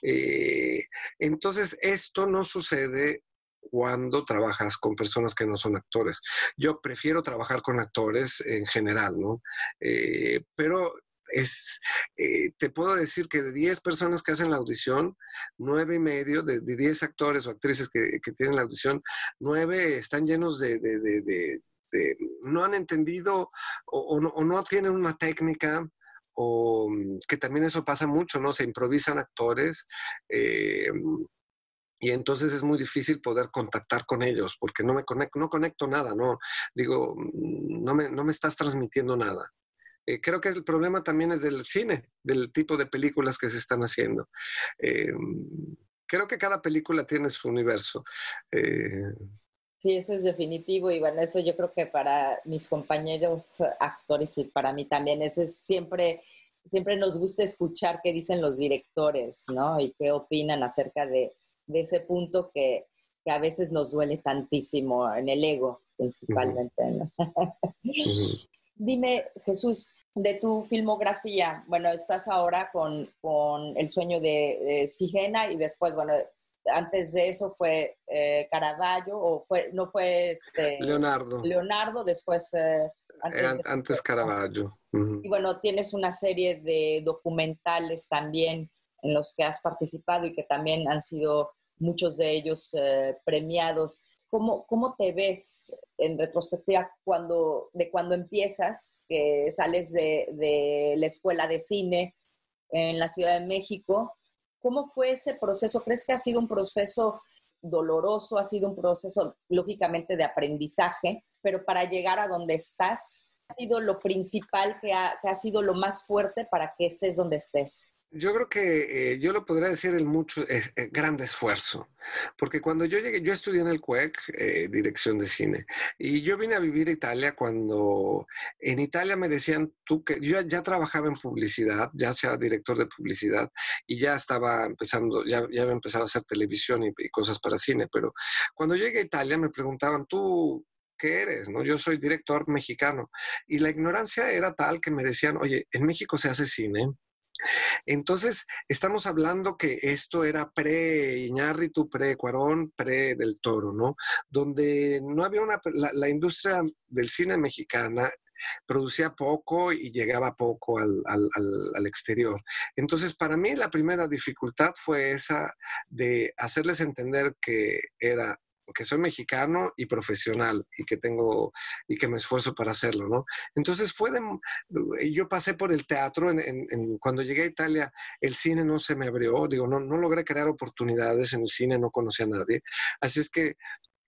Eh, entonces, esto no sucede cuando trabajas con personas que no son actores. Yo prefiero trabajar con actores en general, ¿no? Eh, pero es, eh, te puedo decir que de diez personas que hacen la audición, nueve y medio, de, de diez actores o actrices que, que tienen la audición, nueve están llenos de... de, de, de, de no han entendido o, o, no, o no tienen una técnica... o que también eso pasa mucho, ¿no? Se improvisan actores eh, y entonces es muy difícil poder contactar con ellos porque no me conecto, no conecto nada, ¿no? Digo, no me, no me estás transmitiendo nada. Eh, creo que el problema también es del cine, del tipo de películas que se están haciendo. Eh, creo que cada película tiene su universo. Eh, Sí, eso es definitivo y bueno, eso yo creo que para mis compañeros actores y para mí también, eso es siempre, siempre nos gusta escuchar qué dicen los directores, ¿no? Y qué opinan acerca de, de ese punto que, que a veces nos duele tantísimo en el ego, principalmente, ¿no? Uh-huh. Dime, Jesús, de tu filmografía, bueno, estás ahora con, con El Sueño de Sigena y después, bueno... Antes de eso fue eh, Caravaggio, o fue, no fue este, Leonardo. Leonardo, después... Eh, antes, An, antes de... Caravaggio. Uh-huh. Y bueno, tienes una serie de documentales también en los que has participado y que también han sido muchos de ellos eh, premiados. ¿Cómo, cómo te ves en retrospectiva cuando, de cuando empiezas, que sales de, de la escuela de cine en la Ciudad de México? ¿Cómo fue ese proceso? ¿Crees que ha sido un proceso doloroso? ¿Ha sido un proceso, lógicamente, de aprendizaje? Pero para llegar a donde estás, ¿ha sido lo principal, que ha, que ha sido lo más fuerte para que estés donde estés? Yo creo que eh, yo lo podría decir el mucho, eh, eh, gran esfuerzo. Porque cuando yo llegué, yo estudié en el C U E C, eh, dirección de cine, y yo vine a vivir a Italia cuando en Italia me decían tú que yo ya trabajaba en publicidad, ya sea director de publicidad, y ya estaba empezando, ya, ya había empezado a hacer televisión y, y cosas para cine, pero cuando llegué a Italia me preguntaban tú, ¿qué eres? ¿No? Yo soy director mexicano. Y la ignorancia era tal que me decían, oye, en México se hace cine. Entonces, estamos hablando que esto era pre-Iñárritu, pre-Cuarón, pre-Del Toro, ¿no? Donde no había una... La, la industria del cine mexicana producía poco y llegaba poco al, al, al, al exterior. Entonces, para mí la primera dificultad fue esa de hacerles entender que era... que soy mexicano y profesional y que tengo y que me esfuerzo para hacerlo, ¿no? Entonces fue de, yo pasé por el teatro en, en, en, cuando llegué a Italia el cine no se me abrió, digo, no, no logré crear oportunidades en el cine, no conocí a nadie, así es que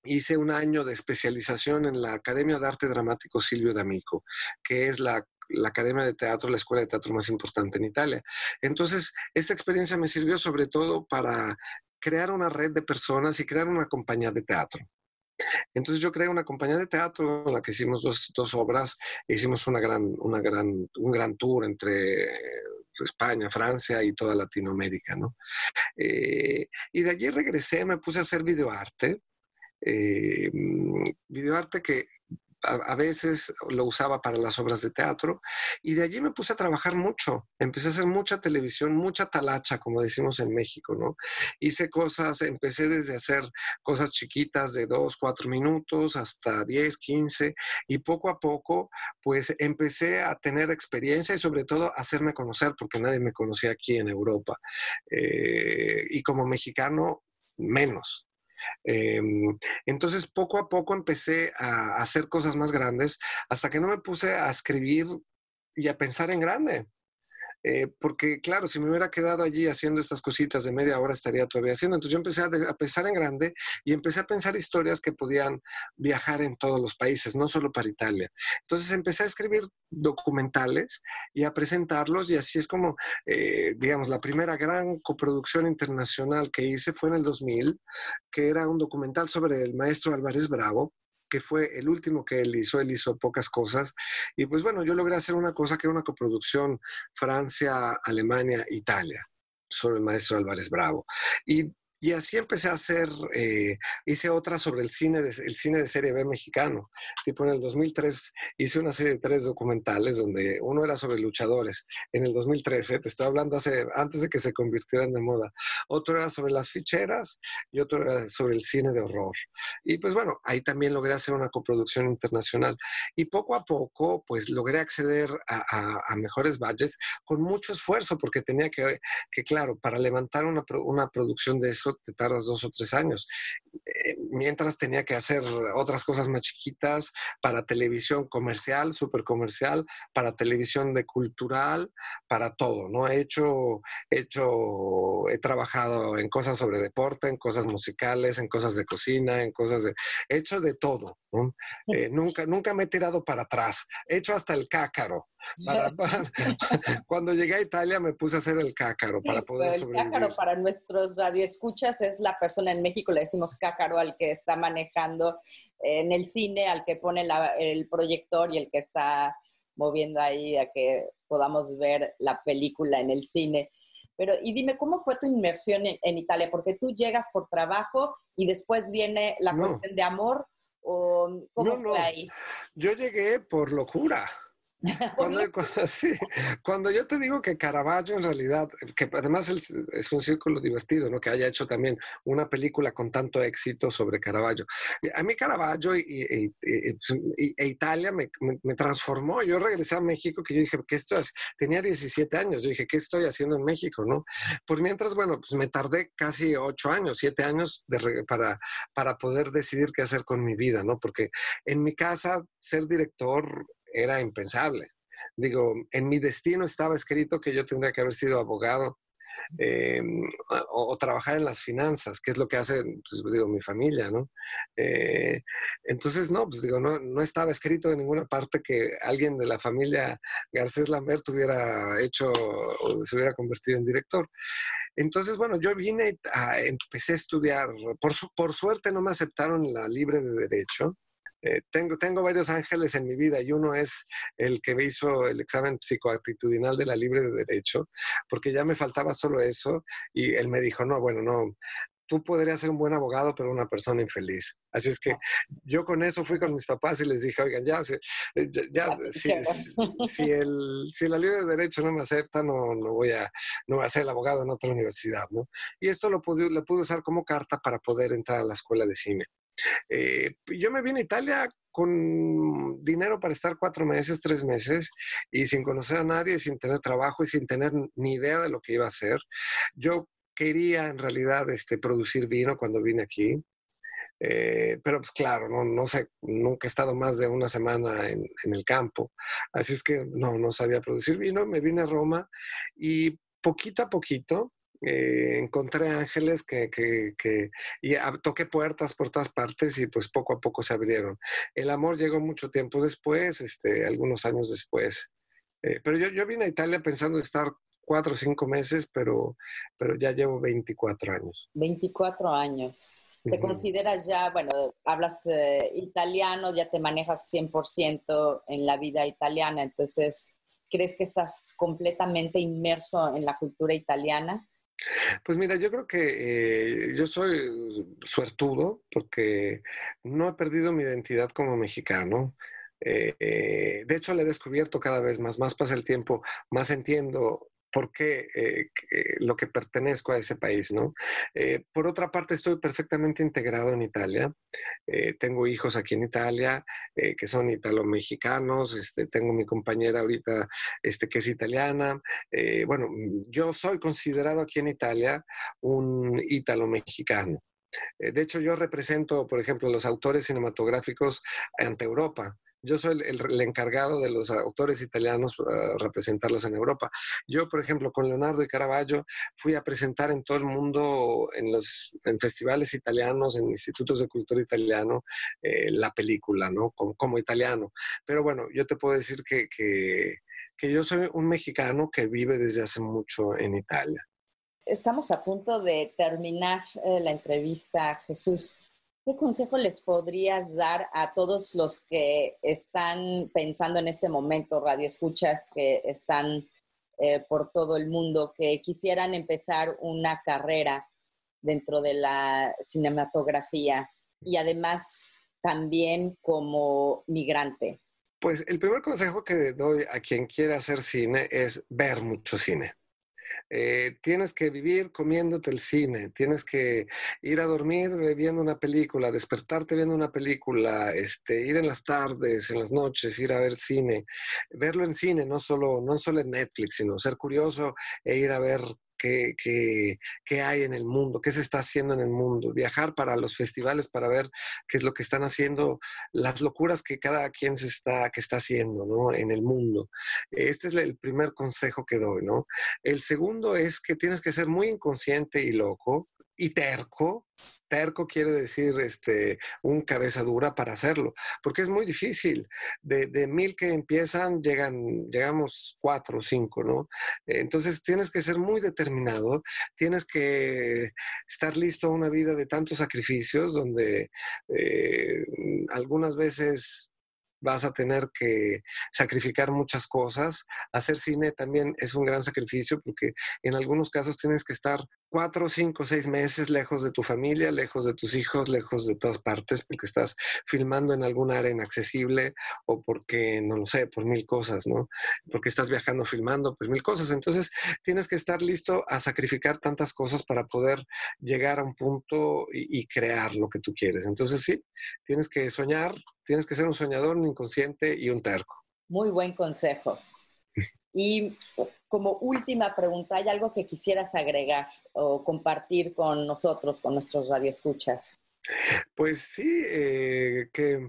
hice un año de especialización en la Academia de Arte Dramático Silvio D'Amico, que es la la academia de teatro, la escuela de teatro más importante en Italia. Entonces, esta experiencia me sirvió sobre todo para crear una red de personas y crear una compañía de teatro. Entonces yo creé una compañía de teatro en la que hicimos dos, dos obras, e hicimos una gran, una gran, un gran tour entre España, Francia y toda Latinoamérica, ¿no? Eh, y de allí regresé, me puse a hacer videoarte, eh, videoarte que a veces lo usaba para las obras de teatro, y de allí me puse a trabajar mucho. Empecé a hacer mucha televisión, mucha talacha, como decimos en México, ¿no? Hice cosas, empecé desde hacer cosas chiquitas de dos, cuatro minutos hasta diez, quince, y poco a poco, pues empecé a tener experiencia y sobre todo a hacerme conocer, porque nadie me conocía aquí en Europa. Eh, y como mexicano, menos. Eh, entonces poco a poco empecé a hacer cosas más grandes hasta que no me puse a escribir y a pensar en grande, eh, porque claro, si me hubiera quedado allí haciendo estas cositas de media hora estaría todavía haciendo. Entonces yo empecé a, a pensar en grande y empecé a pensar historias que podían viajar en todos los países, no solo para Italia. Entonces empecé a escribir documentales y a presentarlos, y así es como, eh, digamos, la primera gran coproducción internacional que hice fue en el dos mil, que era un documental sobre el maestro Álvarez Bravo, que fue el último que él hizo, él hizo pocas cosas, y pues bueno, yo logré hacer una cosa que era una coproducción Francia, Alemania, Italia, sobre el maestro Álvarez Bravo. Y Y así empecé a hacer, eh, hice otra sobre el cine, de, el cine de serie B mexicano. Tipo en el dos mil tres hice una serie de tres documentales donde uno era sobre luchadores. En el dos mil trece, ¿eh? Te estoy hablando hace, antes de que se convirtieran de moda. Otro era sobre las ficheras y otro era sobre el cine de horror. Y pues bueno, ahí también logré hacer una coproducción internacional. Y poco a poco, pues logré acceder a, a, a mejores budgets con mucho esfuerzo, porque tenía que, que claro, para levantar una, una producción de eso, te tardas dos o tres años. Eh, mientras tenía que hacer otras cosas más chiquitas para televisión comercial, súper comercial, para televisión de cultural, para todo, ¿no? He hecho, he hecho, he trabajado en cosas sobre deporte, en cosas musicales, en cosas de cocina, en cosas de... He hecho de todo, ¿no? Eh, nunca, nunca me he tirado para atrás. He hecho hasta el cácaro. Para, para, cuando llegué a Italia me puse a hacer el cácaro, sí, para poder el sobrevivir. El cácaro para nuestros radioescuchas es la persona, en México le decimos cácaro al que está manejando en el cine, al que pone la, el proyector y el que está moviendo ahí a que podamos ver la película en el cine. Pero, y dime, ¿cómo fue tu inmersión en, en Italia? Porque tú llegas por trabajo y después viene la no. cuestión de amor, ¿o cómo no, fue no. ahí? Yo llegué por locura. Cuando, cuando, sí, cuando yo te digo que Caravaggio en realidad, que además es, es un círculo divertido, ¿no? Que haya hecho también una película con tanto éxito sobre Caravaggio. A mí Caravaggio y, y, y, y, e Italia me, me, me transformó. Yo regresé a México, que yo dije, ¿qué estoy haciendo? Tenía diecisiete años, yo dije, ¿qué estoy haciendo en México, no? Por mientras, bueno, pues me tardé casi ocho años, siete años de, para, para poder decidir qué hacer con mi vida, ¿no? Porque en mi casa ser director era impensable. Digo, en mi destino estaba escrito que yo tendría que haber sido abogado, eh, o, o trabajar en las finanzas, que es lo que hace, pues, digo, mi familia, ¿no? Eh, entonces, no, pues digo, no, no estaba escrito en ninguna parte que alguien de la familia Garcés Lambert hubiera hecho, o se hubiera convertido en director. Entonces, bueno, yo vine, a, empecé a estudiar. Por, su, por suerte no me aceptaron la libre de Derecho. Eh, tengo, tengo varios ángeles en mi vida, y uno es el que me hizo el examen psicoactitudinal de la libre de Derecho, porque ya me faltaba solo eso, y él me dijo, no, bueno, no, tú podrías ser un buen abogado, pero una persona infeliz. Así es que yo con eso fui con mis papás y les dije, oigan, ya, ya, ya si, si, si, el, si la libre de Derecho no me acepta, no, no, voy a, no voy a ser el abogado en otra universidad, ¿no? Y esto lo pude, lo pude usar como carta para poder entrar a la escuela de cine. Eh, yo me vine a Italia con dinero para estar cuatro meses, tres meses, y sin conocer a nadie, sin tener trabajo y sin tener ni idea de lo que iba a hacer. Yo quería en realidad este, producir vino cuando vine aquí, eh, pero pues claro, no, no sé, nunca he estado más de una semana en, en el campo, así es que no, no sabía producir vino. Me vine a Roma y poquito a poquito Eh, encontré ángeles que, que, que y a, toqué puertas por todas partes y pues poco a poco se abrieron. El amor llegó mucho tiempo después, este, algunos años después. Eh, pero yo, yo vine a Italia pensando estar cuatro o cinco meses, pero, pero ya llevo veinticuatro años. veinticuatro años. ¿Te uh-huh. consideras ya, bueno, hablas eh, italiano, ya te manejas cien por ciento en la vida italiana, entonces crees que estás completamente inmerso en la cultura italiana? Pues mira, yo creo que eh, yo soy suertudo porque no he perdido mi identidad como mexicano. Eh, eh, de hecho, la he descubierto cada vez más. Más pasa el tiempo, más entiendo por qué eh, lo que pertenezco a ese país, ¿no? Eh, por otra parte, estoy perfectamente integrado en Italia. Eh, tengo hijos aquí en Italia eh, que son italo-mexicanos. Este, tengo mi compañera ahorita este, que es italiana. Eh, bueno, yo soy considerado aquí en Italia un italo-mexicano. Eh, de hecho, yo represento, por ejemplo, los autores cinematográficos ante Europa. Yo soy el, el, el encargado de los autores italianos uh, representarlos en Europa. Yo, por ejemplo, con Leonardo y Caravaggio fui a presentar en todo el mundo, en los en festivales italianos, en institutos de cultura italiano, eh, la película, ¿no? Como, como italiano. Pero bueno, yo te puedo decir que, que, que yo soy un mexicano que vive desde hace mucho en Italia. Estamos a punto de terminar eh, la entrevista, Jesús. ¿Qué consejo les podrías dar a todos los que están pensando en este momento, radioescuchas que están eh, por todo el mundo, que quisieran empezar una carrera dentro de la cinematografía y además también como migrante? Pues el primer consejo que doy a quien quiera hacer cine es ver mucho cine. Eh, tienes que vivir comiéndote el cine, tienes que ir a dormir viendo una película, despertarte viendo una película, este, ir en las tardes, en las noches, ir a ver cine, verlo en cine, no solo, no solo en Netflix, sino ser curioso e ir a ver qué, qué, qué hay en el mundo, qué se está haciendo en el mundo, viajar para los festivales para ver qué es lo que están haciendo, las locuras que cada quien se está, que está haciendo, ¿no? En el mundo. Este es el primer consejo que doy, ¿no? El segundo es que tienes que ser muy inconsciente y loco y terco. Terco quiere decir este, un cabeza dura para hacerlo, porque es muy difícil. De, de mil que empiezan, llegan, llegamos cuatro o cinco, ¿no? Entonces tienes que ser muy determinado, tienes que estar listo a una vida de tantos sacrificios, donde eh, algunas veces vas a tener que sacrificar muchas cosas. Hacer cine también es un gran sacrificio porque en algunos casos tienes que estar cuatro, cinco, seis meses lejos de tu familia, lejos de tus hijos, lejos de todas partes porque estás filmando en algún área inaccesible o porque, no lo sé, por mil cosas, ¿no? Porque estás viajando, filmando, por mil cosas. Entonces tienes que estar listo a sacrificar tantas cosas para poder llegar a un punto y, y crear lo que tú quieres. Entonces sí, tienes que soñar. Tienes que ser un soñador, un inconsciente y un terco. Muy buen consejo. Y como última pregunta, ¿hay algo que quisieras agregar o compartir con nosotros, con nuestros radioescuchas? Pues sí, eh, que,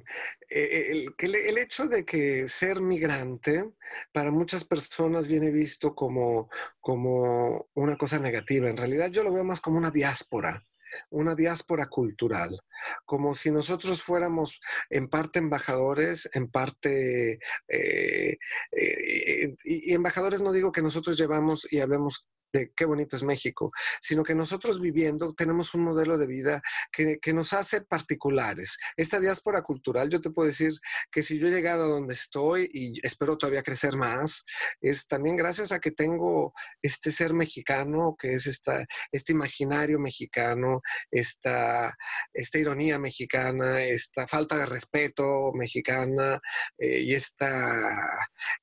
eh, el, que el hecho de que ser migrante para muchas personas viene visto como, como una cosa negativa. En realidad yo lo veo más como una diáspora. Una diáspora cultural, como si nosotros fuéramos en parte embajadores, en parte... Eh, eh, y, y embajadores no digo que nosotros llevamos y hablemos de qué bonito es México, sino que nosotros viviendo tenemos un modelo de vida que, que nos hace particulares. Esta diáspora cultural, yo te puedo decir que si yo he llegado a donde estoy y espero todavía crecer más, es también gracias a que tengo este ser mexicano, que es esta, este imaginario mexicano, esta, esta ironía mexicana, esta falta de respeto mexicana eh, y, esta,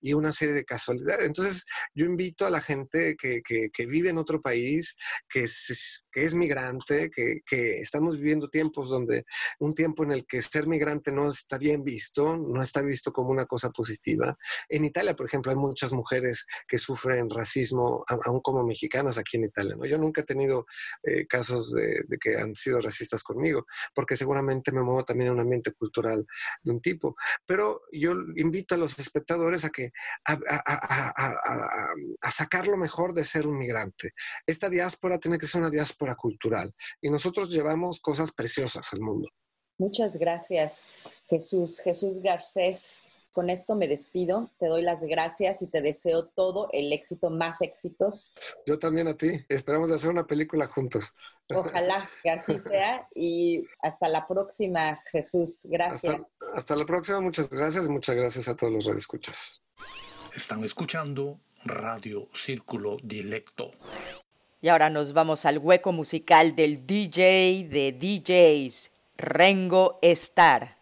y una serie de casualidades. Entonces yo invito a la gente que, que, que que vive en otro país, que es, que es migrante, que, que estamos viviendo tiempos donde, un tiempo en el que ser migrante no está bien visto, no está visto como una cosa positiva. En Italia, por ejemplo, hay muchas mujeres que sufren racismo, aún como mexicanas aquí en Italia, ¿no? Yo nunca he tenido eh, casos de, de que han sido racistas conmigo, porque seguramente me muevo también en un ambiente cultural de un tipo. Pero yo invito a los espectadores a que a, a, a, a, a, a sacar lo mejor de ser un migrante. Esta diáspora tiene que ser una diáspora cultural y nosotros llevamos cosas preciosas al mundo. Muchas gracias, Jesús. Jesús Garcés, con esto me despido. Te doy las gracias y te deseo todo el éxito, más éxitos. Yo también a ti. Esperamos hacer una película juntos. Ojalá que así sea y hasta la próxima, Jesús. Gracias. Hasta, hasta la próxima. Muchas gracias. Muchas gracias a todos los radioescuchas. Están escuchando Radio Círculo Dilecto. Y ahora nos vamos al hueco musical del D J de D Js, Rengostar.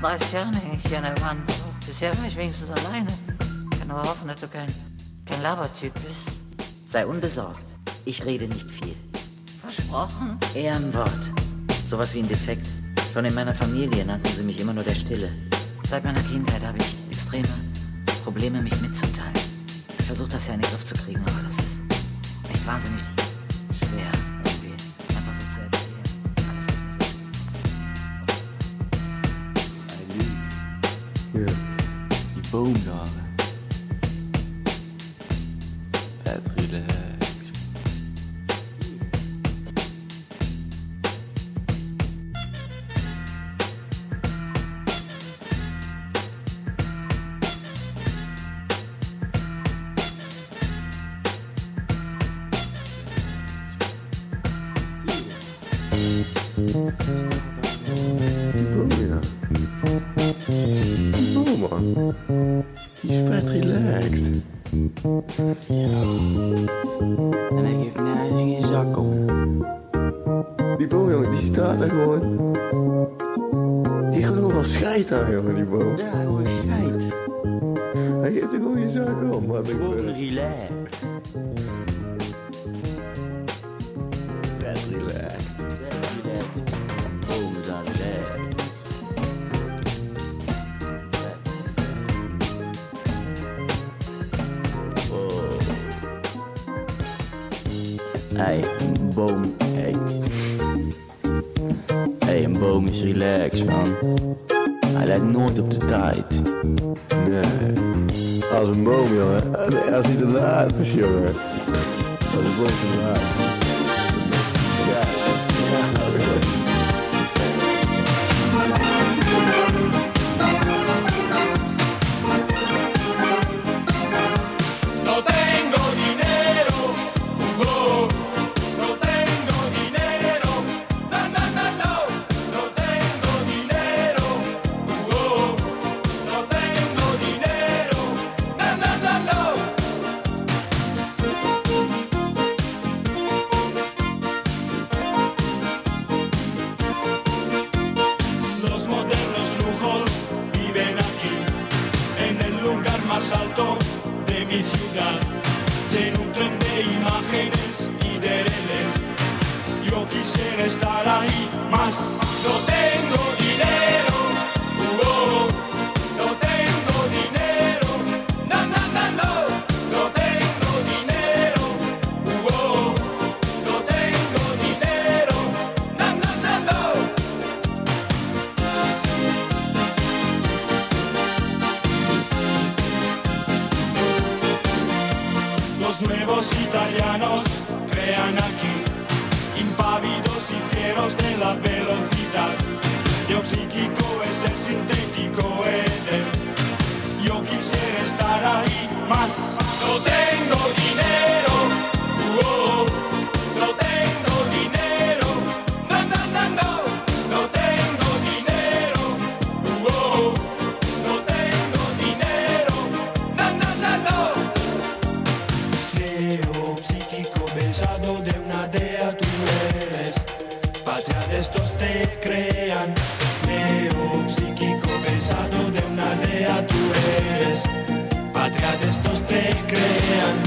Laatst jaar ging je naar wandelen. Dus jij was wenigstens alleine. Ich kann nur hoffen, dass du kein, kein Labertyp bist. Sei unbesorgt. Ich rede nicht viel. Versprochen? Ehrenwort. Sowas wie ein Defekt. Schon in meiner Familie nannten sie mich immer nur der Stille. Seit meiner Kindheit habe ich extreme Probleme, mich mitzuteilen. Ich versuche das ja in den Griff zu kriegen, aber das ist echt wahnsinnig schwer. Die Boomdame. That's relaxed. Ich fat relaxed. En hij geeft mij een zin zak om. Die boom, jongen, die staat daar gewoon. Die gelooft al scheid aan, jongen, die boom. Ja, gewoon scheid. Hij geeft er gewoon je zak om, maar ik word relaxed. Fat relaxed. Hey, een boom, hey. Hey, een boom is relaxed, man. Hij lijkt nooit op de tijd. Nee, als een boom, jongen. Nee, als hij te laat is, jongen. Als een boom te laat. Ja, ja, oké. Salto de mi ciudad, se nutren de imágenes y de relén. Yo quisiera estar ahí más. No tengo dinero, uh -oh. No tengo dinero, no, no, no, no. No tengo dinero, uh -oh. No tengo dinero, no, no, no, no. Nuevos italianos crean aquí, impávidos y fieros de la velocidad. Yo psíquico es el sintético éter. Yo quisiera estar ahí más. No tengo dinero, uh -oh. No tengo dinero, no, no, no, no. No tengo dinero, uh -oh. No tengo dinero, no, no, no, no. pasado de una dea tú eres, patria de estos te crean, neo psíquico pesado de una dea tú eres, patria de estos te crean.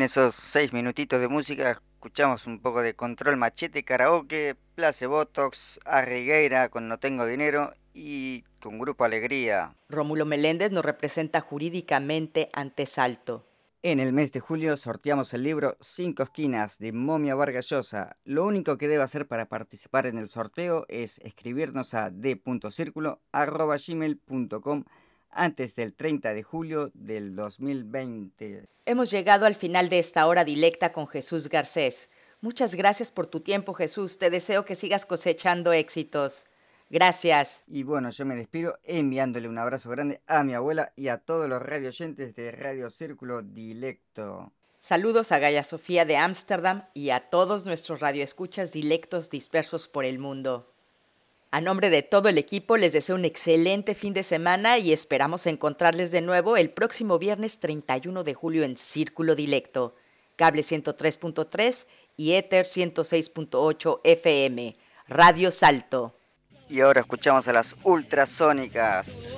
Esos seis minutitos de música escuchamos un poco de Control Machete, Karaoke, Place Botox, Arrigueira con No Tengo Dinero y con Grupo Alegría. Rómulo Meléndez nos representa jurídicamente ante Salto. En el mes de julio sorteamos el libro Cinco Esquinas de Momia Vargallosa. Lo único que debe hacer para participar en el sorteo es escribirnos a d punto círculo arroba gmail punto com antes del treinta de julio del dos mil veinte. Hemos llegado al final de esta hora dilecta con Jesús Garcés. Muchas gracias por tu tiempo, Jesús. Te deseo que sigas cosechando éxitos. Gracias. Y bueno, yo me despido enviándole un abrazo grande a mi abuela y a todos los radio oyentes de Radio Círculo Dilecto. Saludos a Gaia Sofía de Ámsterdam y a todos nuestros radioescuchas dilectos dispersos por el mundo. A nombre de todo el equipo, les deseo un excelente fin de semana y esperamos encontrarles de nuevo el próximo viernes treinta y uno de julio en Círculo Dilecto, Cable ciento tres punto tres y Éter ciento seis punto ocho F M, Radio Salto. Y ahora escuchamos a las ultrasónicas.